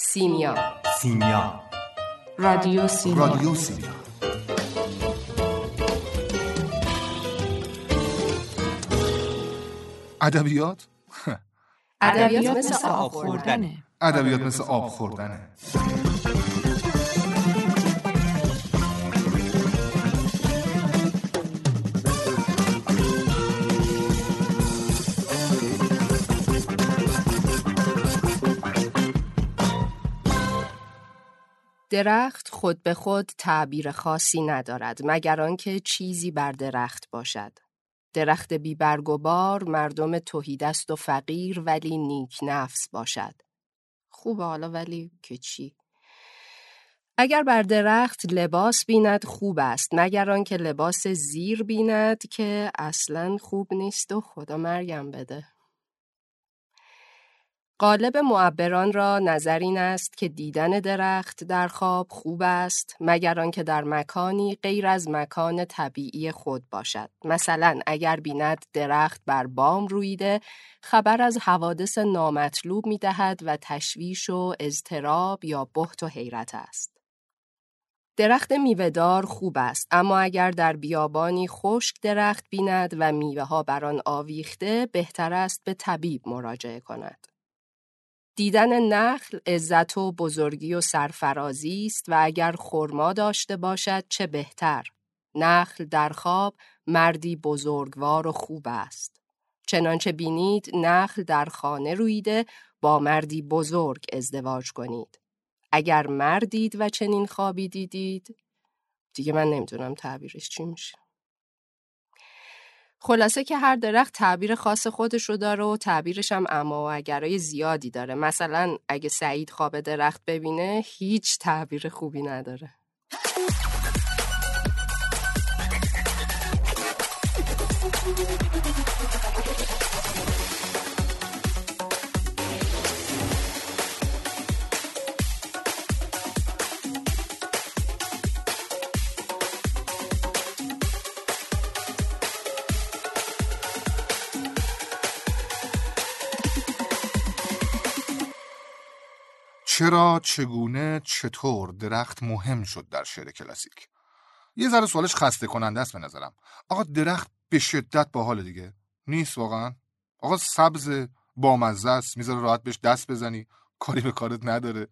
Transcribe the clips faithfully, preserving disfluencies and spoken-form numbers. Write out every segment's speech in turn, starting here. سیمیا سیمیا رادیو سیمیا رادیو سیمیا ادبیات ادبیات مثل آب خوردنه ادبیات مثل آب خوردنه درخت خود به خود تعبیر خاصی ندارد مگر آنکه چیزی بر درخت باشد. درخت بی برگ و بار مردم تهیدست و فقیر ولی نیک نفس باشد. خوب حالا ولی که چی؟ اگر بر درخت لباس بیند خوب است مگر آنکه لباس زیر بیند که اصلاً خوب نیست و خدا مرگم بده. قالب معبران را نظر این است که دیدن درخت در خواب خوب است مگر آنکه در مکانی غیر از مکان طبیعی خود باشد. مثلا اگر بیند درخت بر بام رویده خبر از حوادث نامطلوب می دهد و تشویش و اضطراب یا بهت و حیرت است. درخت میوه‌دار خوب است اما اگر در بیابانی خشک درخت بیند و میوه‌ها بر آن آویخته بهتر است به طبیب مراجعه کند. دیدن نخل عزت و بزرگی و سرفرازی است و اگر خرما داشته باشد چه بهتر. نخل در خواب مردی بزرگوار و خوب است. چنانچه بینید نخل در خانه رویده با مردی بزرگ ازدواج کنید. اگر مردید و چنین خوابی دیدید دیگه من نمیدونم تعبیرش چی میشه. خلاصه که هر درخت تعبیر خاص خودش رو داره و تعبیرش هم اما و اگرای زیادی داره. مثلا اگه سعید خواب درخت ببینه هیچ تعبیر خوبی نداره. چرا، چگونه، چطور درخت مهم شد در شعر کلاسیک؟ یه ذره سوالش خسته کننده است به نظرم. آقا درخت به شدت باحال دیگه. نیست واقعا؟ آقا سبز بامزه است، میذاره راحت بهش دست بزنی، کاری به کارت نداره.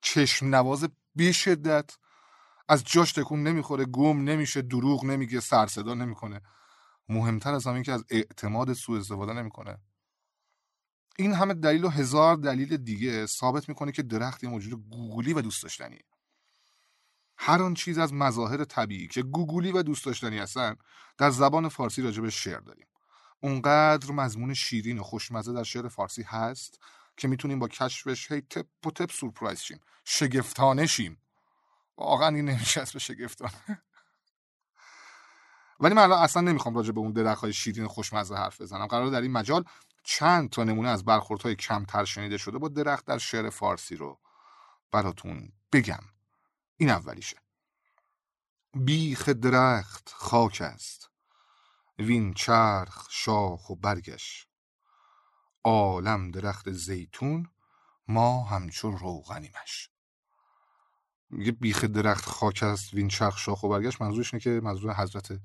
چشم نواز به شدت، از جاش تکون نمیخوره، گم نمیشه، دروغ نمیگه، سر صدا نمیکنه. مهمتر از همین که از اعتماد سوء استفاده نمیکنه. این همه دلیل و هزار دلیل دیگه ثابت میکنه که درخت یه موجود گوگولی و دوست داشتنیه. هر آن چیز از مظاهر طبیعی که گوگولی و دوست داشتنی هستن در زبان فارسی راجبش شعر داریم. اونقدر مضمون شیرین و خوشمزه در شعر فارسی هست که میتونیم با کشفش هی تپ و تپ سورپرایز شیم، شگفتانه شیم. واقعا این نمیشست به شگفتانه. ولی من الان اصلا نمیخوام راجع به اون درخت‌های شیرین و خوشمزه حرف بزنم. قراره در این مجال چند تا نمونه از برخوردهای کمتر شنیده شده با درخت در شعر فارسی رو براتون بگم. این اولیشه. بیخ درخت خاک است، وین چرخ شاخ و برگش، عالم درخت زیتون، ما همچون روغنیمش. میگه بیخ درخت خاک است، وین چرخ شاخ و برگش، منظورش اینه که منظور حضرت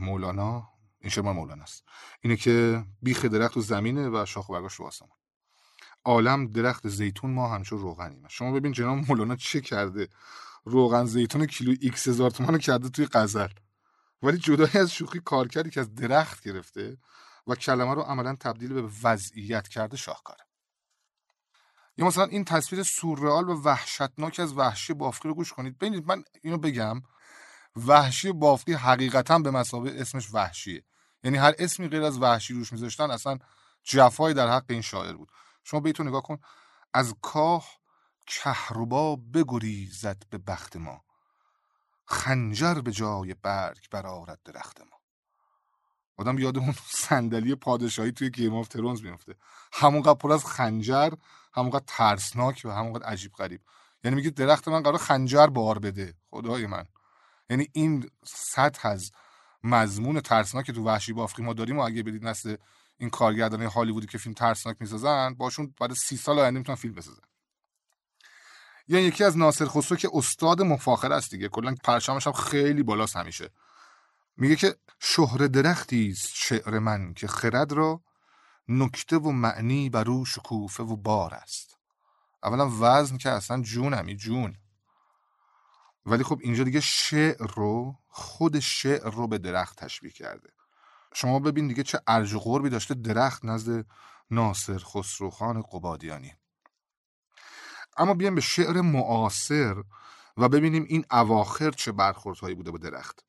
مولانا، این شعر مولانا است، اینه که بیخ درخت و زمینه و شاخ و برگاش رو آسمان، عالم درخت زیتون، ما همچون روغنیم. شما ببین جناب مولانا چه کرده، روغن زیتون کیلو ایکس هزار تومن کرده توی غزل، ولی جدای از شوخی کار کردی که از درخت گرفته و کلمه رو عملا تبدیل به وضعیت کرده شاهکاره. یا مثلا این تصویر سورئال و وحشتناک از وحشی بافقی رو گوش کنید. ببینید من اینو بگم، وحشی بافقی حقیقتا به مثابه اسمش وحشیه، یعنی هر اسمی غیر از وحشی روش میذاشتن اصلا جفایی در حق این شاعر بود. شما به تو نگاه کن، از کاه کهربا بگریزد به بخت ما، خنجر به جای برگ برآرد درخت ما. آدم یادمون صندلی پادشاهی توی گیم آف ترونز میفته، همونقدر پر از خنجر، همونقدر ترسناک و همونقدر عجیب غریب. یعنی میگه درخت من قرار خنجر بار بده، خدای من. یعنی این سطح از مضمون ترسناک که تو وحشی بافقی ما داریم و اگه بدید نسل این کارگردانای هالیوودی که فیلم ترسناک میسازن باشون بعد سی سال آینده میتونن فیلم بسازن. یا یعنی یکی از ناصر خسرو که استاد مفاخره است دیگه، کلا پرچمش هم خیلی بالاست همیشه، میگه که شهره درختی است شعر من که خرد را نکته و معنی بر او شکوفه و بار است. اولا وزن که اصلا جونمی جون، ولی خب اینجا دیگه شعر رو، خود شعر رو به درخت تشبیه کرده. شما ببین دیگه چه ارج و قربی داشته درخت نزد ناصر خسروخان قبادیانی. اما بیایم به شعر معاصر و ببینیم این اواخر چه برخوردهایی بوده با درخت.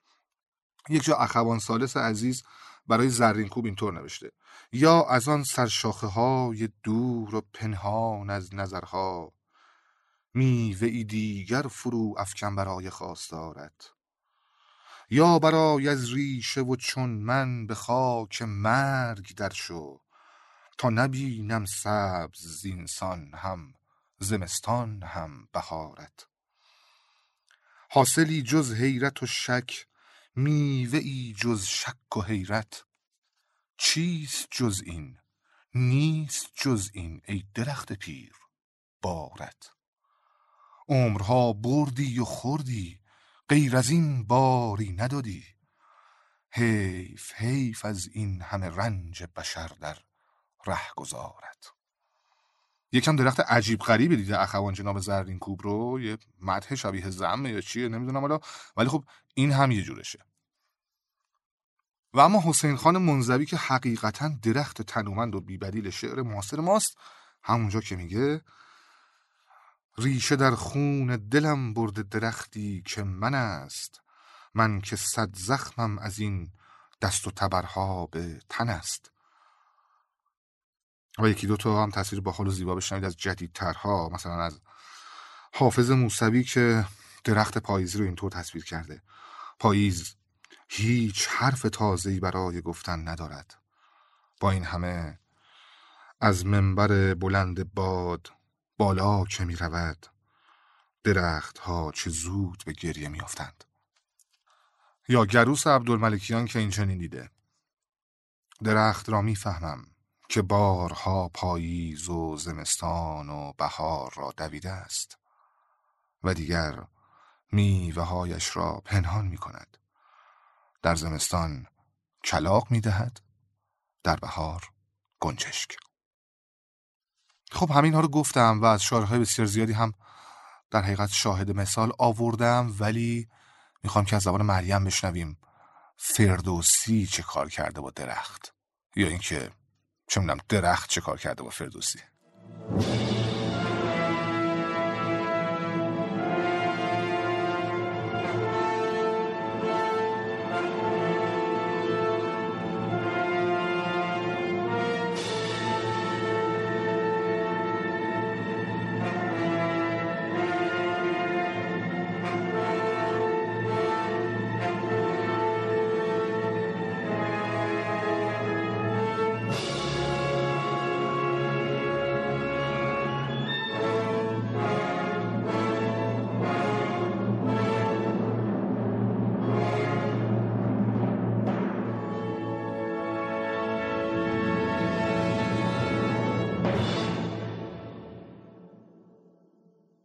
یک جا اخوان ثالث عزیز برای زرینکوب اینطور نوشته: یا از آن سرشاخه های دور و پنهان از نظرها، میوه ای دیگر فرو افکن برای خواستارت، یا برای از ریشه و چون من به خاک مرگ در شو، تا نبینم سبز زینسان هم زمستان هم بهارت، حاصلی جز حیرت و شک، میوه ای جز شک و حیرت، چیست جز این نیست جز این ای درخت پیر بارت، عمرها بردی و خوردی غیر از این باری ندادی، حیف حیف از این همه رنج بشر در ره گذارت. یکم درخت عجیب غریبی دیده اخوان جناب زرینکوب رو، یه مدح شبیه زمه یا چیه نمیدونم حالا، ولی خب این هم یه جورشه. و اما حسین خان منزوی که حقیقتا درخت تنومند و بی‌بدیل شعر معاصر ماست، همونجا که میگه: ریشه در خون دلم برده درختی که من است، من که صد زخمم از این دست و تبرها به تن است. و یکی دو تا هم تصویر باحال و زیبا بشنوید از جدیدترها، مثلا از حافظ موسوی که درخت پاییزی رو اینطور تصویر کرده: پاییز هیچ حرف تازه‌ای برای گفتن ندارد، با این همه از منبر بلند باد بالا که می رود، درخت ها چه زود به گریه می افتند. یا گروس عبدالملکیان که این چنین دیده: درخت را می فهمم که بارها پاییز و زمستان و بهار را دویده است و دیگر میوه هایش را پنهان می کند، در زمستان کلاغ می دهد، در بهار گنجشک. خب همین ها رو گفتم و از شعرهای بسیار زیادی هم در حقیقت شاهد مثال آوردم، ولی میخوام که از زبان مریم بشنویم فردوسی چه کار کرده با درخت، یا اینکه چه می‌دونم درخت چه کار کرده با فردوسی.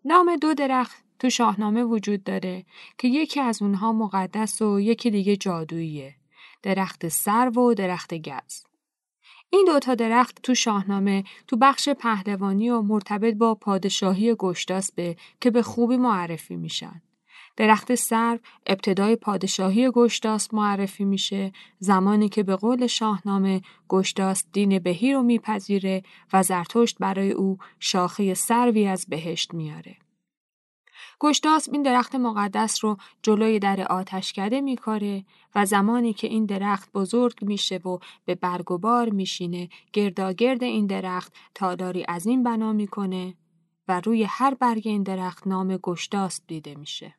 نام دو درخت تو شاهنامه وجود داره که یکی از اونها مقدس و یکی دیگه جادوییه، درخت سرو و درخت گز. این دوتا درخت تو شاهنامه تو بخش پهلوانی و مرتبط با پادشاهی گشتاسبه که به خوبی معرفی میشن. درخت سرو ابتدای پادشاهی گشتاسب معرفی میشه، زمانی که به قول شاهنامه گشتاسب دین بهی رو میپذیره و زرتشت برای او شاخه سروی از بهشت میاره. گشتاسب این درخت مقدس رو جلوی در آتشکده میکاره و زمانی که این درخت بزرگ میشه و به برگ و بار میشینه، گرداگرد این درخت تالاری عظیم بنا میکنه و روی هر برگ این درخت نام گشتاسب دیده میشه.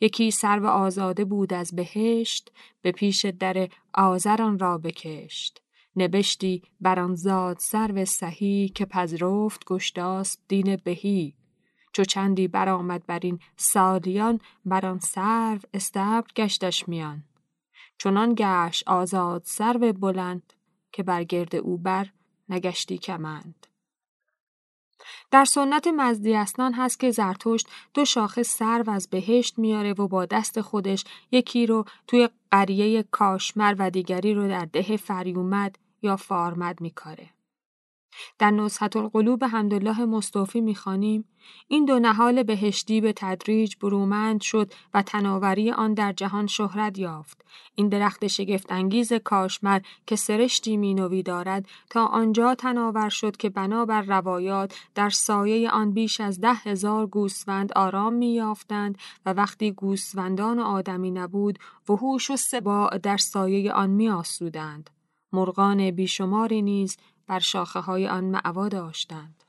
یکی سرو آزاده بود از بهشت، به پیش در آزران را بکشت، نبشتی بران زاد سرو سهی، که پذرفت گشتاسب دین بهی، چو چندی برآمد بر این سالیان، بران سرو استبر گشتش میان، چنان گشت آزاد سرو بلند، که برگرد او بر نگشتی کمند. در سنت مزدی اسنان هست که زرتشت دو شاخه سرو از بهشت میاره و با دست خودش یکی رو توی قریه کاشمر و دیگری رو در ده فریومد یا فارمد میکاره. در نصحت القلوب حمدالله مصطفی میخوانیم این دو نهال بهشتی به تدریج برومند شد و تناوری آن در جهان شهرت یافت. این درخت شگفت انگیز کاشمر که سرشتی مینوی دارد تا آنجا تناور شد که بنابر روایات در سایه آن بیش از ده هزار گوسفند آرام میافتند و وقتی گوسفندان آدمی نبود وحوش و سباع در سایه آن میآسودند. مرغان بیشماری نیز بر شاخه های آن معوا داشتند.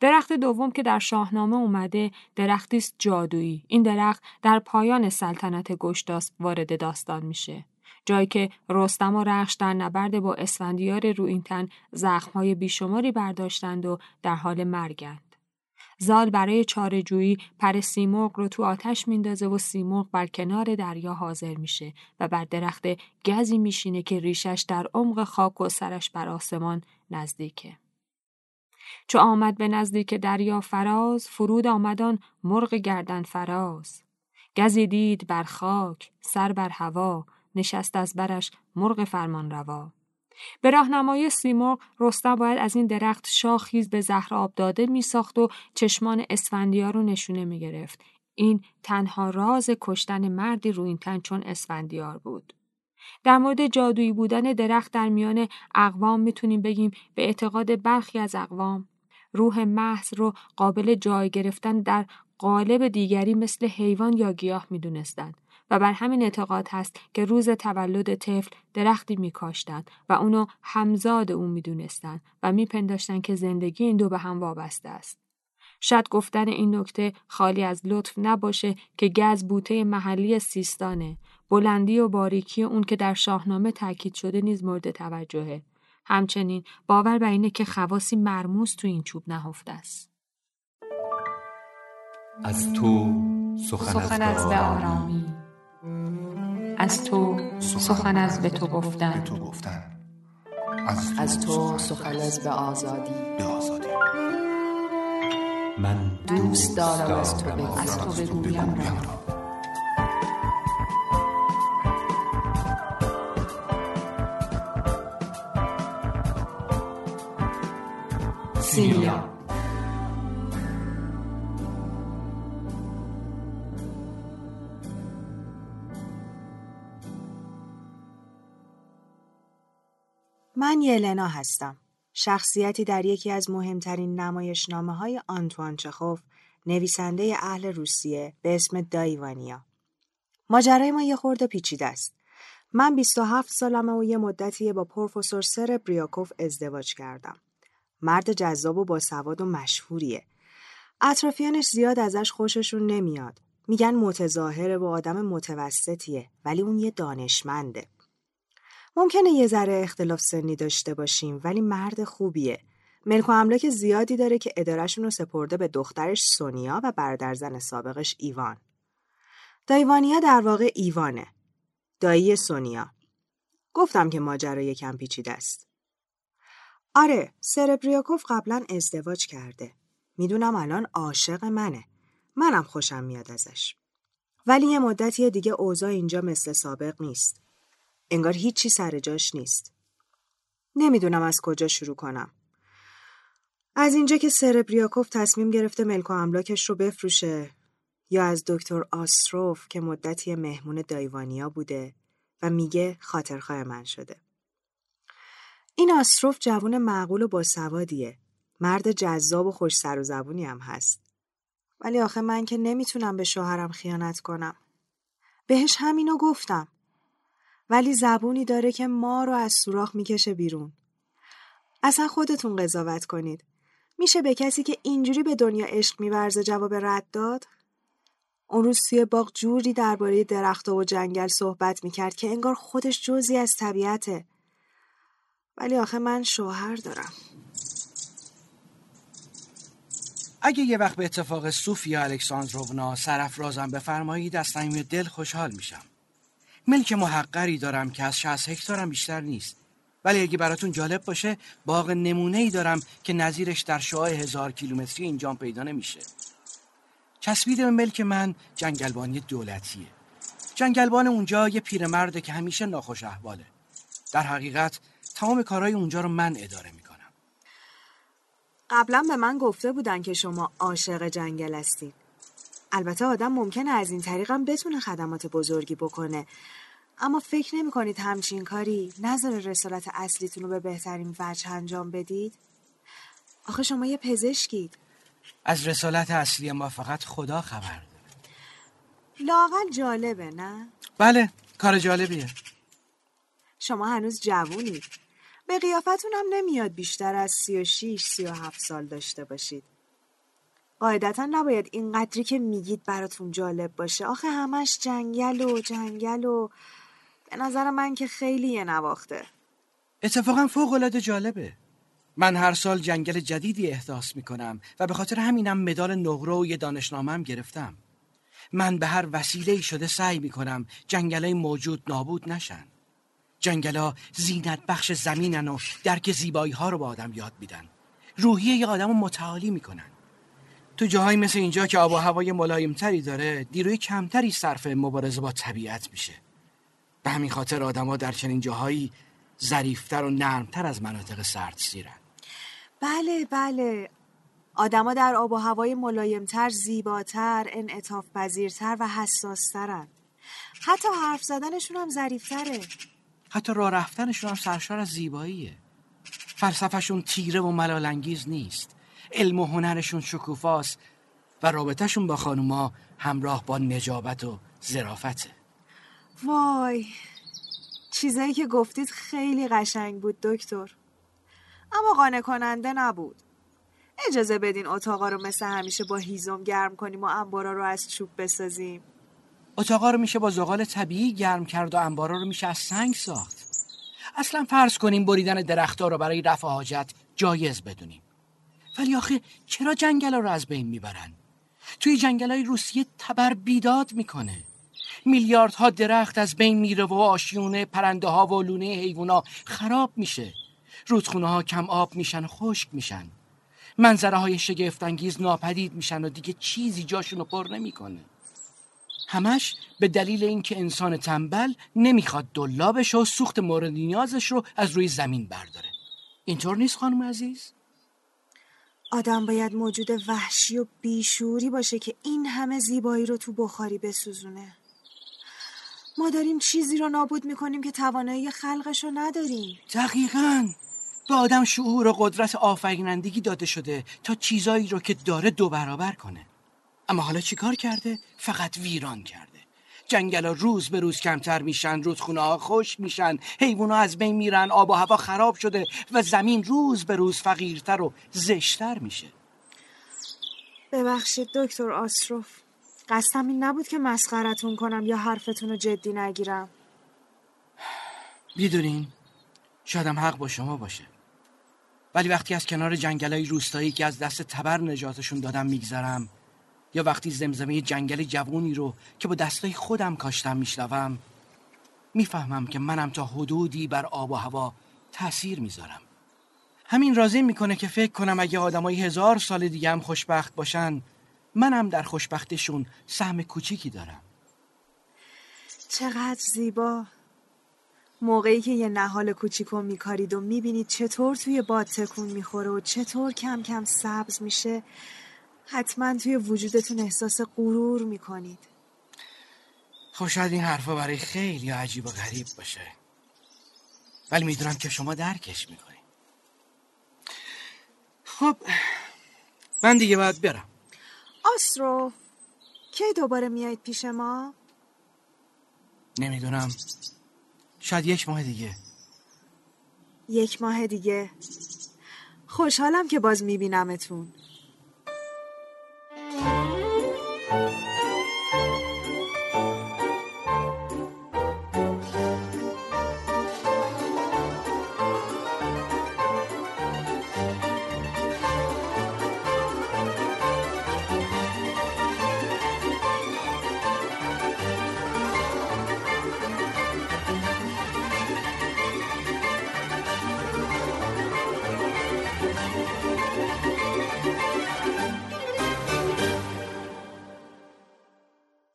درخت دوم که در شاهنامه اومده درختی است جادویی. این درخت در پایان سلطنت گشتاسپ وارد داستان میشه. جایی که رستم و رخش در نبرد با اسفندیار روئینتن زخم‌های بیشماری برداشتند و در حال مرگند. زال برای چاره‌جویی پر سیمرغ رو تو آتش میندازه و سیمرغ بر کنار دریا حاضر میشه و بر درخت گزی میشینه که ریشش در عمق خاک و سرش بر آسمان نزدیکه. چو آمد به نزدیک دریا فراز، فرود آمدان مرغ گردن فراز. گزی دید بر خاک، سر بر هوا، نشست از برش مرغ فرمان روا. به راهنمای سیمرغ رستم باید از این درخت شاخیز به زهر آب داده می ساخت و چشمان اسفندیار رو نشونه می گرفت. این تنها راز کشتن مردی روئینتن چون اسفندیار بود. در مورد جادویی بودن درخت در میان اقوام میتونیم بگیم به اعتقاد برخی از اقوام روح محض رو قابل جای گرفتن در قالب دیگری مثل حیوان یا گیاه میدونستند و بر همین اعتقاد هست که روز تولد طفل درختی میکاشتند و اونو همزاد اون میدونستند و میپنداشتند که زندگی این دو به هم وابسته است. شاید گفتن این نکته خالی از لطف نباشه که گز بوته محلی سیستانه. بلندی و باریکی اون که در شاهنامه تاکید شده نیز مورد توجهه. همچنین باور بر اینه که خواصی مرموز تو این چوب نهفته است. از تو سخن, سخن از به آرامی، از تو سخن از به تو گفتن، از تو سخن از به آزادی، من دوست دارم از تو بگویم را. سینیا. من یلنا هستم. شخصیتی در یکی از مهمترین نمایشنامه‌های آنتوان چخوف، نویسنده اهل روسیه به اسم دایوانیا. ماجرای ما یه خورده پیچیده است. من بیست و هفت سالمه و یه مدتیه با پروفسور سربریاکوف ازدواج کردم. مرد جذاب و باسواد و مشهوریه. اطرافیانش زیاد ازش خوششون نمیاد. میگن متظاهره و آدم متوسطیه، ولی اون یه دانشمنده. ممکنه یه ذره اختلاف سنی داشته باشیم، ولی مرد خوبیه. ملک و املاک زیادی داره که اداره‌شون رو سپرده به دخترش سونیا و برادرزن سابقش ایوان. دایوانیا در واقع ایوانه، دایی سونیا. گفتم که ماجرا یکم پیچیده است. آره، سربریاکوف قبلا ازدواج کرده. میدونم الان عاشق منه. منم خوشم میاد ازش. ولی یه مدتی دیگه اوضاع اینجا مثل سابق نیست. انگار هیچی سر جاش نیست. نمیدونم از کجا شروع کنم. از اینجا که سربریاکوف تصمیم گرفته ملک و املاکش رو بفروشه، یا از دکتر آستروف که مدتی مهمون دایوانیا بوده و میگه خاطرخواه من شده. این آستروف جوان معقول و باسوادیه. مرد جذاب و خوش سر و زبونی هم هست. ولی آخه من که نمیتونم به شوهرم خیانت کنم. بهش همینو گفتم. ولی زبونی داره که ما رو از سوراخ میکشه بیرون. اصلا خودتون قضاوت کنید. میشه به کسی که اینجوری به دنیا عشق می‌ورزه جواب رد داد؟ اون روز توی باغ جوری درباره درخت‌ها و جنگل صحبت میکرد که انگار خودش جزئی از طبیعته. ولی آخه من شوهر دارم. اگه یه وقت به اتفاق سوفیا الکساندروونا سرافرازم بفرمایید از صمیم دل خوشحال میشم. ملک محقری دارم که از شصت هکتارم بیشتر نیست ولی اگه براتون جالب باشه باغ نمونه‌ای دارم که نظیرش در شعاع هزار کیلومتری اینجا پیدا نمیشه. چسبیده به ملک من جنگلبانی دولتیه. جنگلبان اونجا یه پیرمرده که همیشه ناخوش احواله. در حقیقت تمام کارهای اونجا رو من اداره میکنم. قبلا به من گفته بودن که شما عاشق جنگل هستید. البته آدم ممکنه از این طریقم بتونه خدمات بزرگی بکنه، اما فکر نمی کنید همچین کاری نظر رسالت اصلیتون رو به بهترین وجه انجام بدید؟ آخه شما یه پزشکید. از رسالت اصلی ما فقط خدا خبر داره. لااقل جالبه، نه؟ بله، کار جالبیه. شما هنوز جوونید. به قیافتون هم نمیاد بیشتر از سی و شیش، سی و هفت سال داشته باشید. قاعدتا نباید اینقدری که میگید براتون جالب باشه. آخه همش جنگل و جنگل و به نظر من که خیلی یه نواخته. اتفاقا فوق‌العاده جالبه. من هر سال جنگل جدیدی احداث میکنم و به خاطر همینم مدال نقره و یه دانشنامه‌ام گرفتم. من به هر وسیله‌ای شده سعی میکنم جنگلای موجود نابود نشن. جنگلا زینت بخش زمینن و درک زیبایی ها رو به آدم یاد میدن. روحیه یه آدم رو متعالی میکنن. تو جاهایی مثل اینجا که آب و هوای ملایمتری داره، دیروی کمتری صرف مبارزه با طبیعت میشه. به همین خاطر آدم‌ها در چنین جاهایی ظریف‌تر و نرم‌تر از مناطق سردسیرن. بله بله، آدم‌ها در آب و هوای ملایمتر، زیباتر، انعطاف‌پذیرتر و حساس‌ترن. حتی حرف زدنشون هم ظریف‌تره. حتی راه رفتنشون هم سرشار از زیباییه. فلسفه‌شون تیره و ملال‌انگیز نیست. علم و هنرشون شکوفاست و رابطهشون با خانوما همراه با نجابت و ظرافته. وای، چیزایی که گفتید خیلی قشنگ بود دکتر، اما قانع کننده نبود. اجازه بدین اتاقا رو مثل همیشه با هیزم گرم کنیم و انبارا رو از چوب بسازیم. اتاقا رو میشه با زغال طبیعی گرم کرد و انبارا رو میشه از سنگ ساخت. اصلا فرض کنیم بریدن درخت‌ها رو برای رفع حاجت جایز بدونیم، ولی آخه چرا جنگلا رو از بین میبرن؟ توی جنگلای روسیه تبر بیداد میکنه. میلیاردها درخت از بین میره و آشیونه پرنده ها و لونه حیونا خراب میشه. رودخونه ها کم آب میشن و خشک میشن. منظره های شگفت انگیز ناپدید میشن و دیگه چیزی جاشون رو پر نمیکنه. همش به دلیل اینکه انسان تنبل نمیخواد دولابش و سوخت مورد نیازش رو از روی زمین برداره. اینطور نیست خانم عزیز؟ آدم باید موجود وحشی و بیشوری باشه که این همه زیبایی رو تو بخاری بسوزونه. ما داریم چیزی رو نابود میکنیم که توانایی خلقش رو نداریم. دقیقاً. به آدم شعور و قدرت آفرینندگی داده شده تا چیزایی رو که داره دو برابر کنه. اما حالا چی کار کرده؟ فقط ویران کرده. جنگلا روز به روز کمتر میشن، رودخونه ها خشک میشن، حیونا از بین میرن، آب و هوا خراب شده و زمین روز به روز فقیرتر و زشتر میشه. ببخشید دکتر آستروف، قصدم این نبود که مسخرتون کنم یا حرفتون رو جدی نگیرم. میدونین شاید هم حق با شما باشه، ولی وقتی از کنار جنگلای روستایی که از دست تبر نجاتشون دادم میگذرم، یا وقتی زمزمه جنگل جوونی رو که با دستای خودم کاشتم میشنوم، میفهمم که منم تا حدودی بر آب و هوا تأثیر میذارم. همین راضی میکنه که فکر کنم اگه آدمای هزار سال دیگه هم خوشبخت باشن، منم در خوشبختشون سهم کوچیکی دارم. چقدر زیبا. موقعی که یه نهال کوچیکو میکارید و میبینید چطور توی باد تکون میخوره و چطور کم کم سبز میشه، حتما توی وجودتون احساس غرور میکنید. خب شاید این حرفا برای خیلی عجیب و غریب باشه، ولی میدونم که شما درکش میکنید. خب من دیگه باید برم. آسترو، کی دوباره میایید پیش ما؟ نمیدونم، شاید یک ماه دیگه. یک ماه دیگه؟ خوشحالم که باز میبینمتون.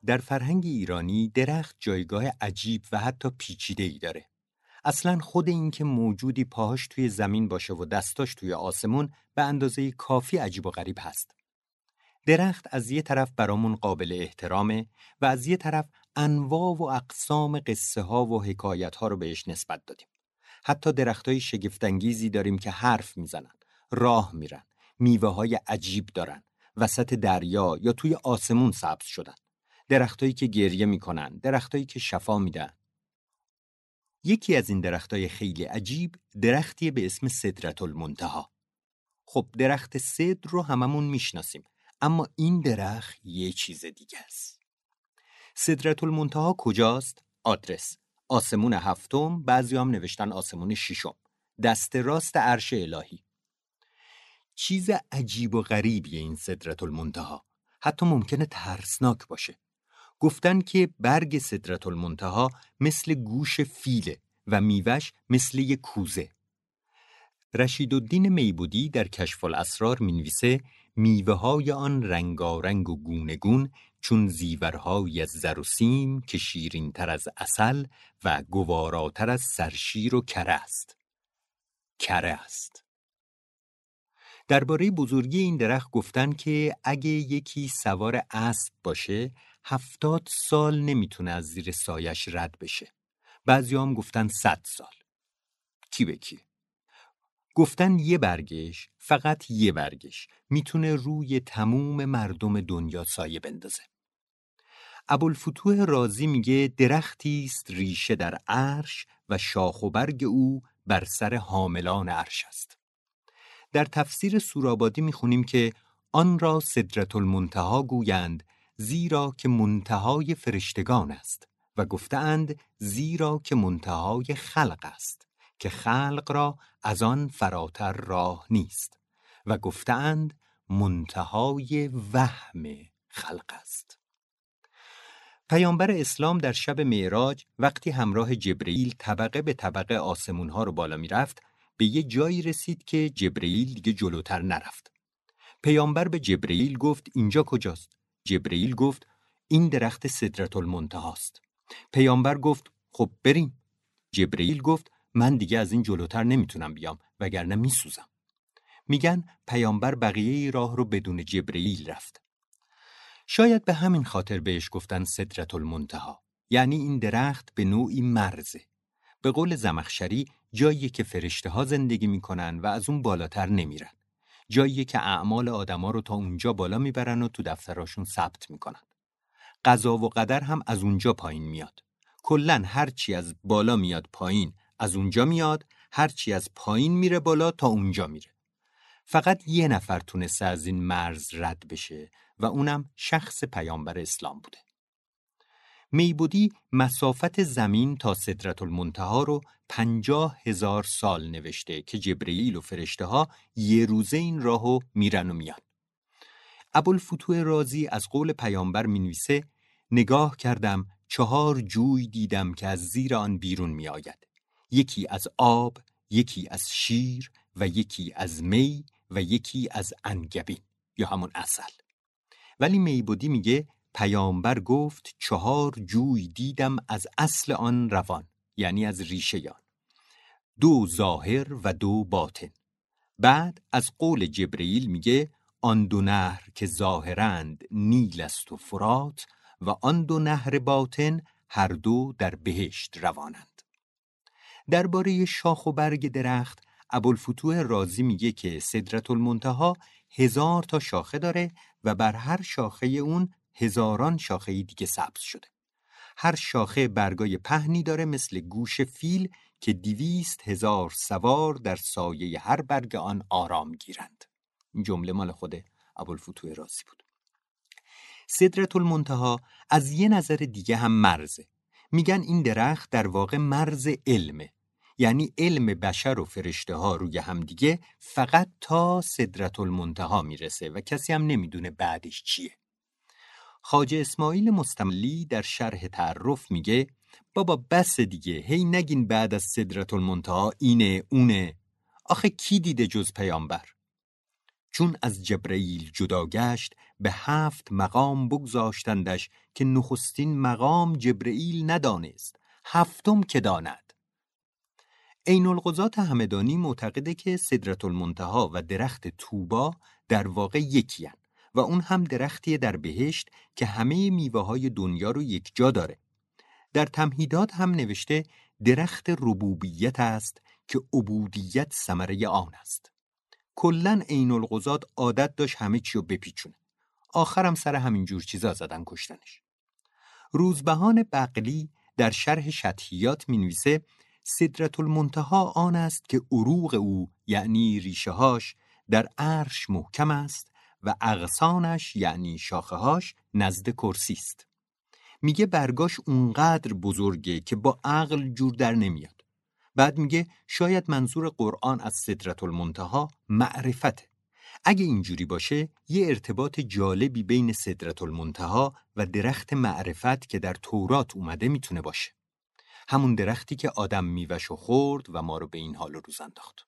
در فرهنگ ایرانی درخت جایگاه عجیب و حتی پیچیده‌ای داره. اصلاً خود این که موجودی پاهاش توی زمین باشه و دستاش توی آسمون به اندازه کافی عجیب و غریب هست. درخت از یه طرف برامون قابل احترامه و از یه طرف انواع و اقسام قصه ها و حکایت ها رو بهش نسبت دادیم. حتی درخت های شگفت‌انگیزی داریم که حرف میزنن، راه میرن، میوه های عجیب دارن، وسط دریا یا توی آسمون سبز شدن. درختایی که گریه میکنن، درختایی که شفا میدن. یکی از این درختای خیلی عجیب درختی به اسم سدرة المنتها. خب درخت سدر رو هممون میشناسیم، اما این درخت یه چیز دیگه است. سدرة المنتها کجاست؟ آدرس آسمون هفتم، بعضی هم نوشتن آسمون ششم، دست راست عرش الهی. چیز عجیب و غریبیه این سدرة المنتها، حتی ممکنه ترسناک باشه. گفتن که برگ سدرة المنتها مثل گوش فیله و میوهش مثل یک کوزه. رشید الدین میبودی در کشف الاسرار می‌نویسه میوه‌های آن رنگارنگ و گونه‌گون چون زیورهای از زر و سیم که شیرین‌تر از عسل و گواراتر از سرشیر و کره است. کره است. درباره بزرگی این درخت گفتن که اگه یکی سوار اسب باشه هفتاد سال نمیتونه از زیر سایش رد بشه. بعضی هم گفتن صد سال. کی به کی؟ گفتن یه برگش، فقط یه برگش، میتونه روی تموم مردم دنیا سایه بندازه. ابوالفتوح رازی میگه درختی است ریشه در عرش و شاخ و برگ او بر سر حاملان عرش است. در تفسیر سورابادی میخونیم که آن را سدرة المنتها گویند زیرا که منتهای فرشتگان است و گفتند زیرا که منتهای خلق است که خلق را از آن فراتر راه نیست و گفتند منتهای وهم خلق است. پیامبر اسلام در شب معراج وقتی همراه جبرئیل طبقه به طبقه آسمونها رو بالا می رفت به یه جایی رسید که جبرئیل دیگه جلوتر نرفت. پیامبر به جبرئیل گفت اینجا کجاست؟ جبرئیل گفت این درخت سدرة المنتها است. پیامبر گفت خب بریم. جبرئیل گفت من دیگه از این جلوتر نمیتونم بیام وگرنه میسوزم. میگن پیامبر بقیه راه رو بدون جبرئیل رفت. شاید به همین خاطر بهش گفتن سدرة المنتها، یعنی این درخت به نوعی مرزه. به قول زمخشری جایی که فرشته ها زندگی میکنن و از اون بالاتر نمیرن. جایی که اعمال آدما رو تا اونجا بالا میبرن و تو دفتراشون ثبت میکنن. قضا و قدر هم از اونجا پایین میاد. کلاً هر چی از بالا میاد پایین، از اونجا میاد، هرچی از پایین میره بالا تا اونجا میره. فقط یه نفر تونسته از این مرز رد بشه و اونم شخص پیامبر اسلام بوده. میبودی مسافت زمین تا سدرة المنتها رو پنجاه هزار سال نوشته که جبرئیل و فرشته ها یه روزه این راهو میرن و میان. ابوالفتوح رازی از قول پیامبر مینویسه نگاه کردم چهار جوی دیدم که از زیر آن بیرون می آید. یکی از آب، یکی از شیر و یکی از می و یکی از انگبین یا همون عسل. ولی میبودی میگه پیامبر گفت چهار جوی دیدم از اصل آن روان، یعنی از ریشه آن، دو ظاهر و دو باطن. بعد از قول جبرئیل میگه آن دو نهر که ظاهرند نیل است و فرات و آن دو نهر باطن هر دو در بهشت روانند. درباره شاخ و برگ درخت ابوالفتوح رازی میگه که سدرة المنتها هزار تا شاخه داره و بر هر شاخه اون هزاران شاخه دیگه سبز شده. هر شاخه برگای پهنی داره مثل گوش فیل که دویست هزار سوار در سایه هر برگ آن آرام گیرند. این جمله مال خود ابوالفتوح رازی بود. سدرة المنتها از یه نظر دیگه هم مرزه. میگن این درخت در واقع مرز علمه، یعنی علم بشر و فرشته ها روی هم دیگه فقط تا سدرة المنتها میرسه و کسی هم نمیدونه بعدش چیه. خواجه اسماعیل مستملی در شرح تعرف میگه بابا بس دیگه، هی نگین بعد از سدرة المنتها اینه اونه، آخه کی دیده جز پیامبر؟ چون از جبرئیل جدا گشت به هفت مقام بگذاشتندش که نخستین مقام جبرئیل ندانست، هفتم که داند. عین القضات همدانی معتقده که سدرة المنتهی و درخت طوبا در واقع یکی هستند و اون هم درختی در بهشت که همه میوه‌های دنیا رو یک جا داره. در تمهیدات هم نوشته درخت ربوبیت است که عبودیت ثمره آن است. کلن عین القضات عادت داشت همه چی رو بپیچونه. آخرم سر همین جور چیزا زدن کشتنش. روزبهان بقلی در شرح شطحیات می‌نویسه سدرة المنتهی آن است که عروق او یعنی ریشه‌هاش در عرش محکم است و اغصانش یعنی شاخه‌هاش نزد کرسی است. میگه برگاش اونقدر بزرگه که با عقل جور در نمیاد. بعد میگه شاید منظور قرآن از سدرة المنتهی معرفته. اگه اینجوری باشه یه ارتباط جالبی بین سدرة المنتهی و درخت معرفت که در تورات اومده میتونه باشه. همون درختی که آدم میوه‌شو خورد و ما رو به این حال و روز انداخت.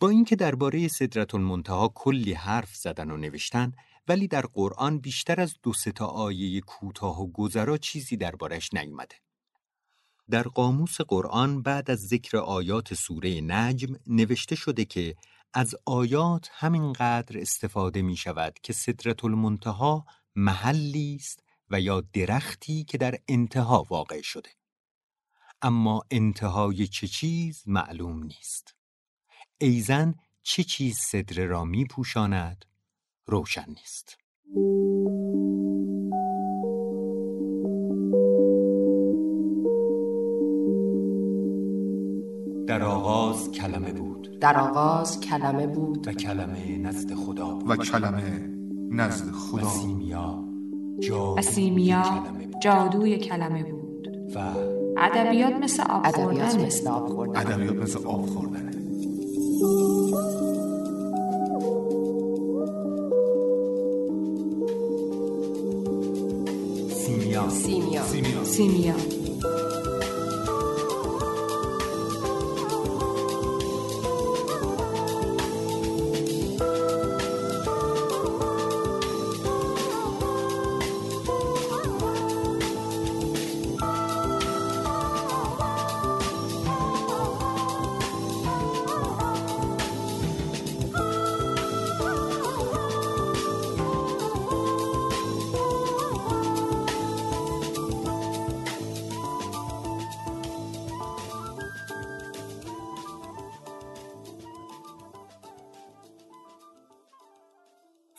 با اینکه درباره سدرة المنتهی کلی حرف زدن و نوشتن، ولی در قرآن بیشتر از دو سه تا آیه کوتاه و گذرا چیزی دربارش نیومده. در قاموس قرآن بعد از ذکر آیات سوره نجم نوشته شده که از آیات همینقدر استفاده می شود که سدرة المنتهی محلی است و یا درختی که در انتها واقع شده. اما انتهای چه چیز معلوم نیست. ایزن چه چیز سدره را می پوشاند روشن نیست. در آغاز کلمه بود، در آغاز کلمه بود و کلمه نزد خدا بود و کلمه نزد خدا و سیمیا جادوی, و سیمیا کلمه, بود. جادوی کلمه بود و ادبیات مثل آب خوردن ادبیات مثل آب خوردن سیمیا سیمیا سیمیا, سیمیا.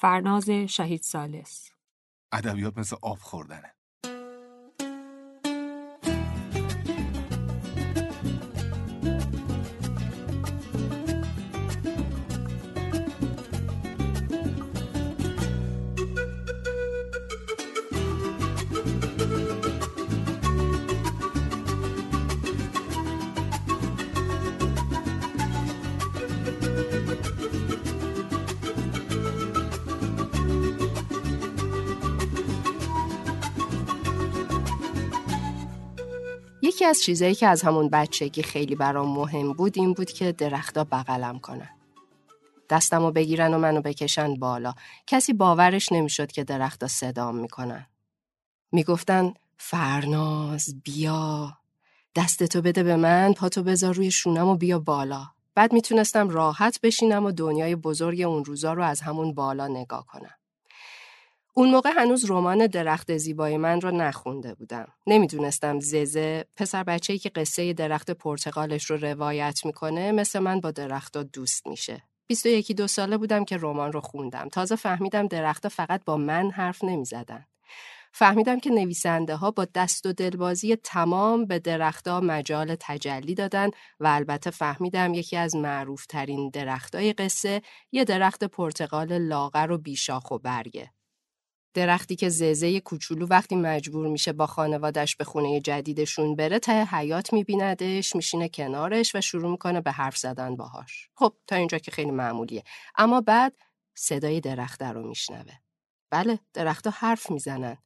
فرناز شهید سالس ادبیات مثل آب خوردنه. یکی از چیزایی که از همون بچگی خیلی برام مهم بود این بود که درختا بغلم کنن. دستمو بگیرن و منو بکشن بالا. کسی باورش نمیشد که درختا صدام میکنن. میگفتن فرناز بیا. دستتو بده به من، پاتو بذار روی شونم و بیا بالا. بعد میتونستم راحت بشینم و دنیای بزرگ اون روزا رو از همون بالا نگاه کنم. اون موقع هنوز رمان درخت زیبای من رو نخونده بودم. نمیدونستم ززه، پسر بچه‌ای که قصه درخت پرتقالش رو روایت میکنه، مثل من با درختا دوست میشه. بیست و یک دو ساله بودم که رمان رو خوندم. تازه فهمیدم درختا فقط با من حرف نمیزدن. فهمیدم که نویسنده ها با دست و دلبازی تمام به درختا مجال تجلی دادن و البته فهمیدم یکی از معروف ترین درختای قصه یه درخت پرتقال لاغر و بیشاخ و برگه. درختی که ززه کوچولو وقتی مجبور میشه با خانوادش به خونه جدیدشون بره ته حیات میبیندش، میشینه کنارش و شروع میکنه به حرف زدن باهاش. خب تا اینجا که خیلی معمولیه، اما بعد صدای درخت رو میشنوه. بله درخت ها حرف میزنن.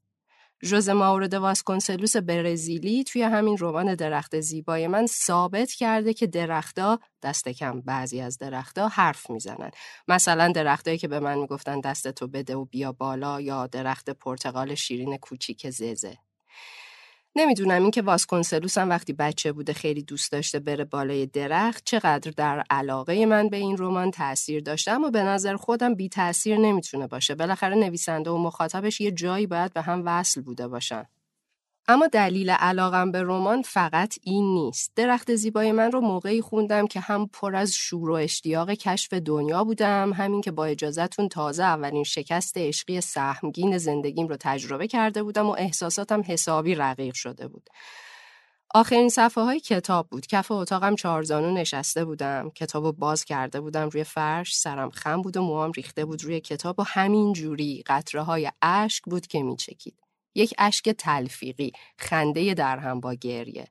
ژوزه مائورو دو واسکونسلوس برزیلی توی همین رمان درخت زیبای من ثابت کرده که درخت‌ها، دست کم بعضی از درخت‌ها، حرف میزنن. مثلا درختایی که به من میگفتن دستتو بده و بیا بالا، یا درخت پرتقال شیرین کوچیک ززه. نمیدونم این که واسکونسلوس هم وقتی بچه بوده خیلی دوست داشته بره بالای درخت چقدر در علاقه من به این رمان تأثیر داشته، اما به نظر خودم بی تأثیر نمیتونه باشه. بالاخره نویسنده و مخاطبش یه جایی باید به هم وصل بوده باشن. اما دلیل علاقم به رمان فقط این نیست. درخت زیبای من رو موقعی خوندم که هم پر از شور و اشتیاق کشف دنیا بودم، همین که با اجازهتون تازه اولین شکست عشقی سهمگین زندگیم رو تجربه کرده بودم و احساساتم حسابی رقیق شده بود. آخرین صفحه های کتاب بود. کف اتاقم چهارزانو نشسته بودم. کتابو باز کرده بودم روی فرش، سرم خم بود و موام ریخته بود روی کتاب و همین جوری قطره های اشک بود که میچکید. یک اشک تلفیقی، خنده درهم با گریه.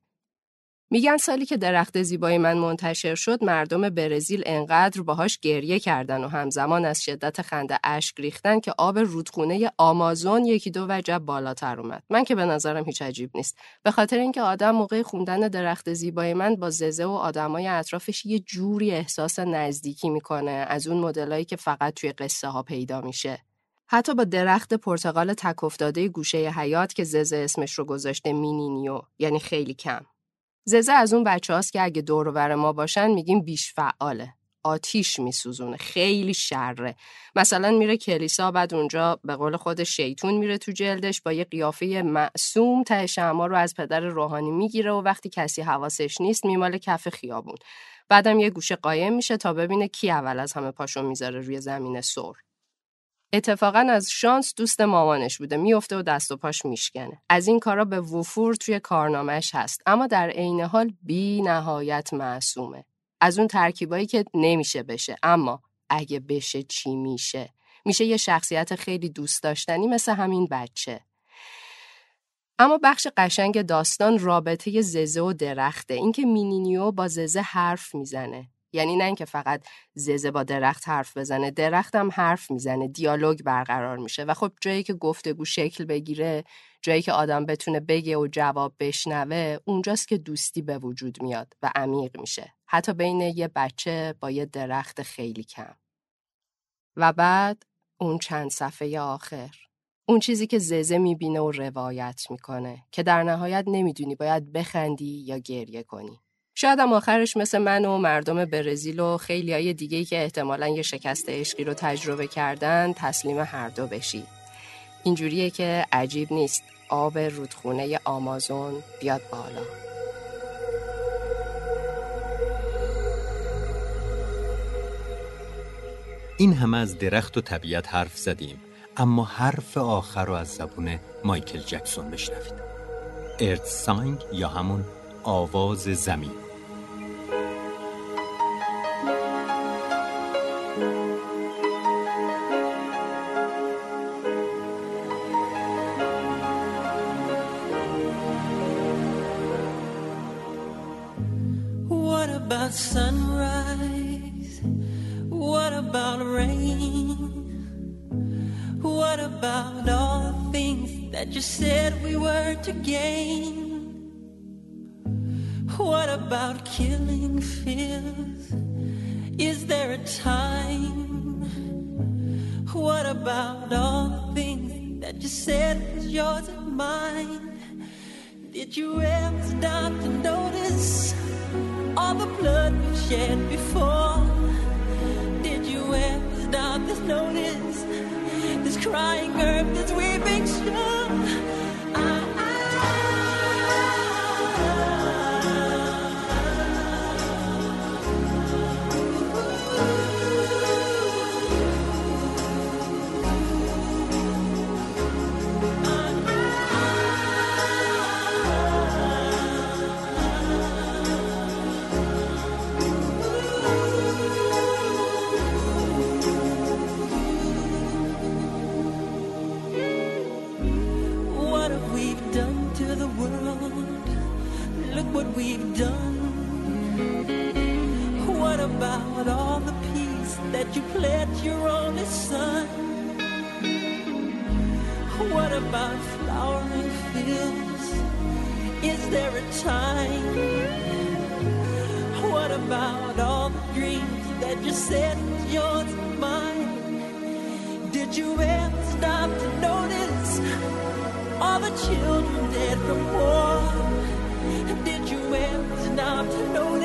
میگن سالی که درخت زیبای من منتشر شد مردم برزیل انقدر باهاش گریه کردن و همزمان از شدت خنده اشک ریختن که آب رودخونه آمازون یکی دو وجب بالاتر اومد. من که به نظرم هیچ عجیب نیست، به خاطر اینکه آدم موقع خوندن درخت زیبای من با ززه و آدمای اطرافش یه جوری احساس نزدیکی میکنه، از اون مدلایی که فقط توی قصه ها پیدا میشه. حتی با درخت پرتقال تک افتاده گوشه حیاط که ززه اسمش رو گذاشته مینینیو، یعنی خیلی کم. ززه از اون بچه‌هاست که اگه دور و بر ما باشن میگیم بیش فعاله، آتیش میسوزونه، خیلی شره. مثلا میره کلیسا، بعد اونجا به قول خود شیطون میره تو جلدش، با یه قیافه معصوم ته شمع رو از پدر روحانی میگیره و وقتی کسی حواسش نیست میماله کف خیابون. بعدم یه گوشه قایم میشه تا ببینه کی اول از همه پاشو میذاره روی زمین سر. اتفاقا از شانس دوست مامانش بوده، میفته و دست و پاش میشکنه. از این کارا به وفور توی کارنامهش هست، اما در عین حال بی نهایت معصومه. از اون ترکیبایی که نمیشه بشه، اما اگه بشه چی میشه؟ میشه یه شخصیت خیلی دوست داشتنی مثل همین بچه. اما بخش قشنگ داستان رابطه ززه و درخته، اینکه مینینیو با ززه حرف میزنه. یعنی نه اینکه فقط ززه با درخت حرف بزنه، درخت هم حرف میزنه، دیالوگ برقرار میشه و خب جایی که گفتگو شکل بگیره، جایی که آدم بتونه بگه و جواب بشنوه، اونجاست که دوستی به وجود میاد و عمیق میشه، حتی بین یه بچه با یه درخت خیلی کم. و بعد اون چند صفحه آخر، اون چیزی که ززه میبینه و روایت میکنه که در نهایت نمیدونی باید بخندی یا گریه کنی. شاید هم آخرش مثل من و مردم برزیل و خیلی های دیگهی که احتمالاً یه شکست عشقی رو تجربه کردن تسلیم هر دو بشی. اینجوریه که عجیب نیست آب رودخونه آمازون بیاد بالا. این همه از درخت و طبیعت حرف زدیم، اما حرف آخر رو از زبون مایکل جکسون بشنوید. Earth Song یا همون آواز زمین. What about sunrise? What about rain? What about all the things that you said we were to gain? What about killing fears? Is there a time? What about all the things that you said was yours and mine? Did you ever stop to notice all the blood we shed before? Did you ever stop to notice this crying earth, this weeping shore? What about flowering fields? Is there a time? What about all the dreams that you said was yours and mine? Did you ever stop to notice all the children dead from war? Did you ever stop to notice